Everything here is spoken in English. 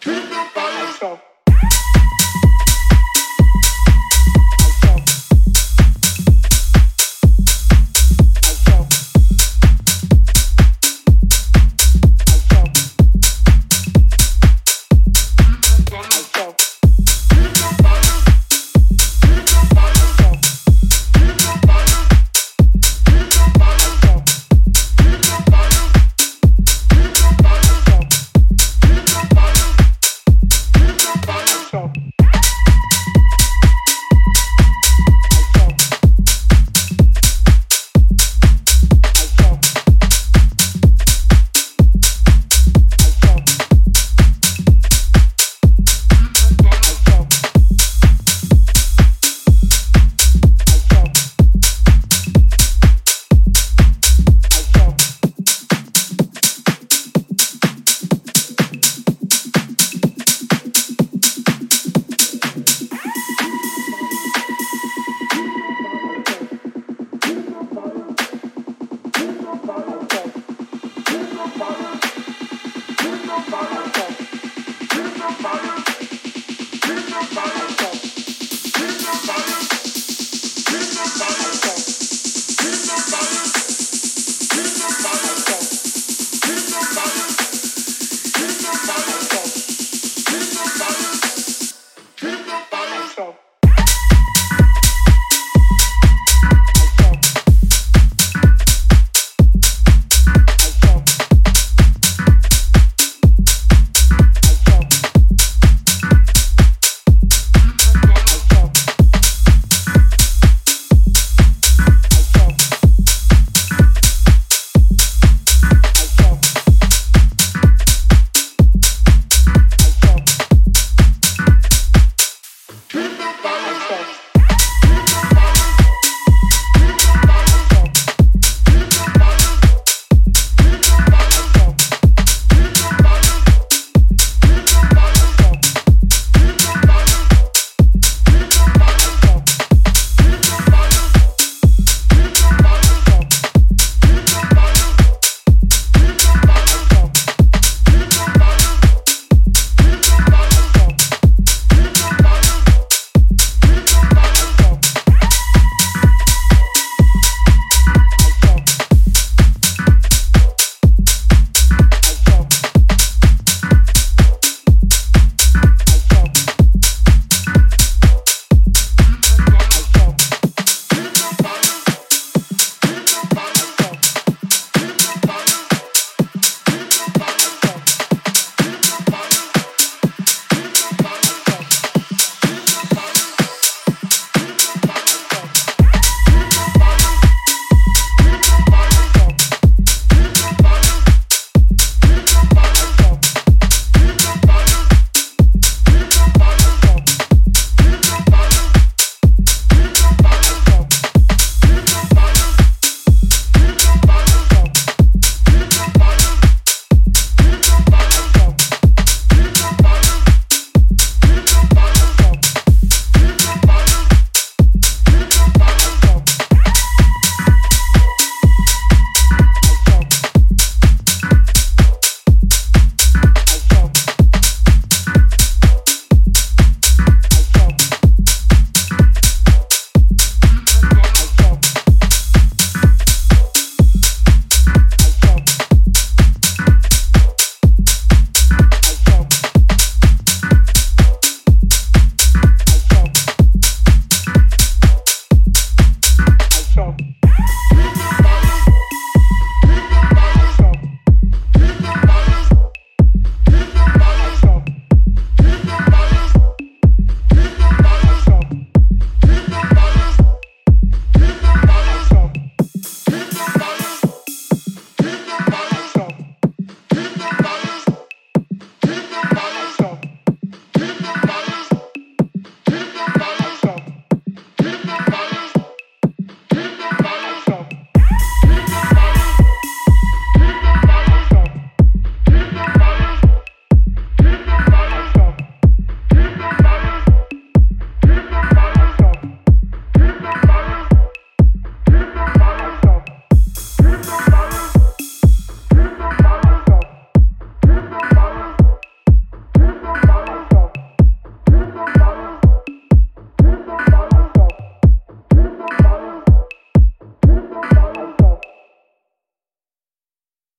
Keep the fire.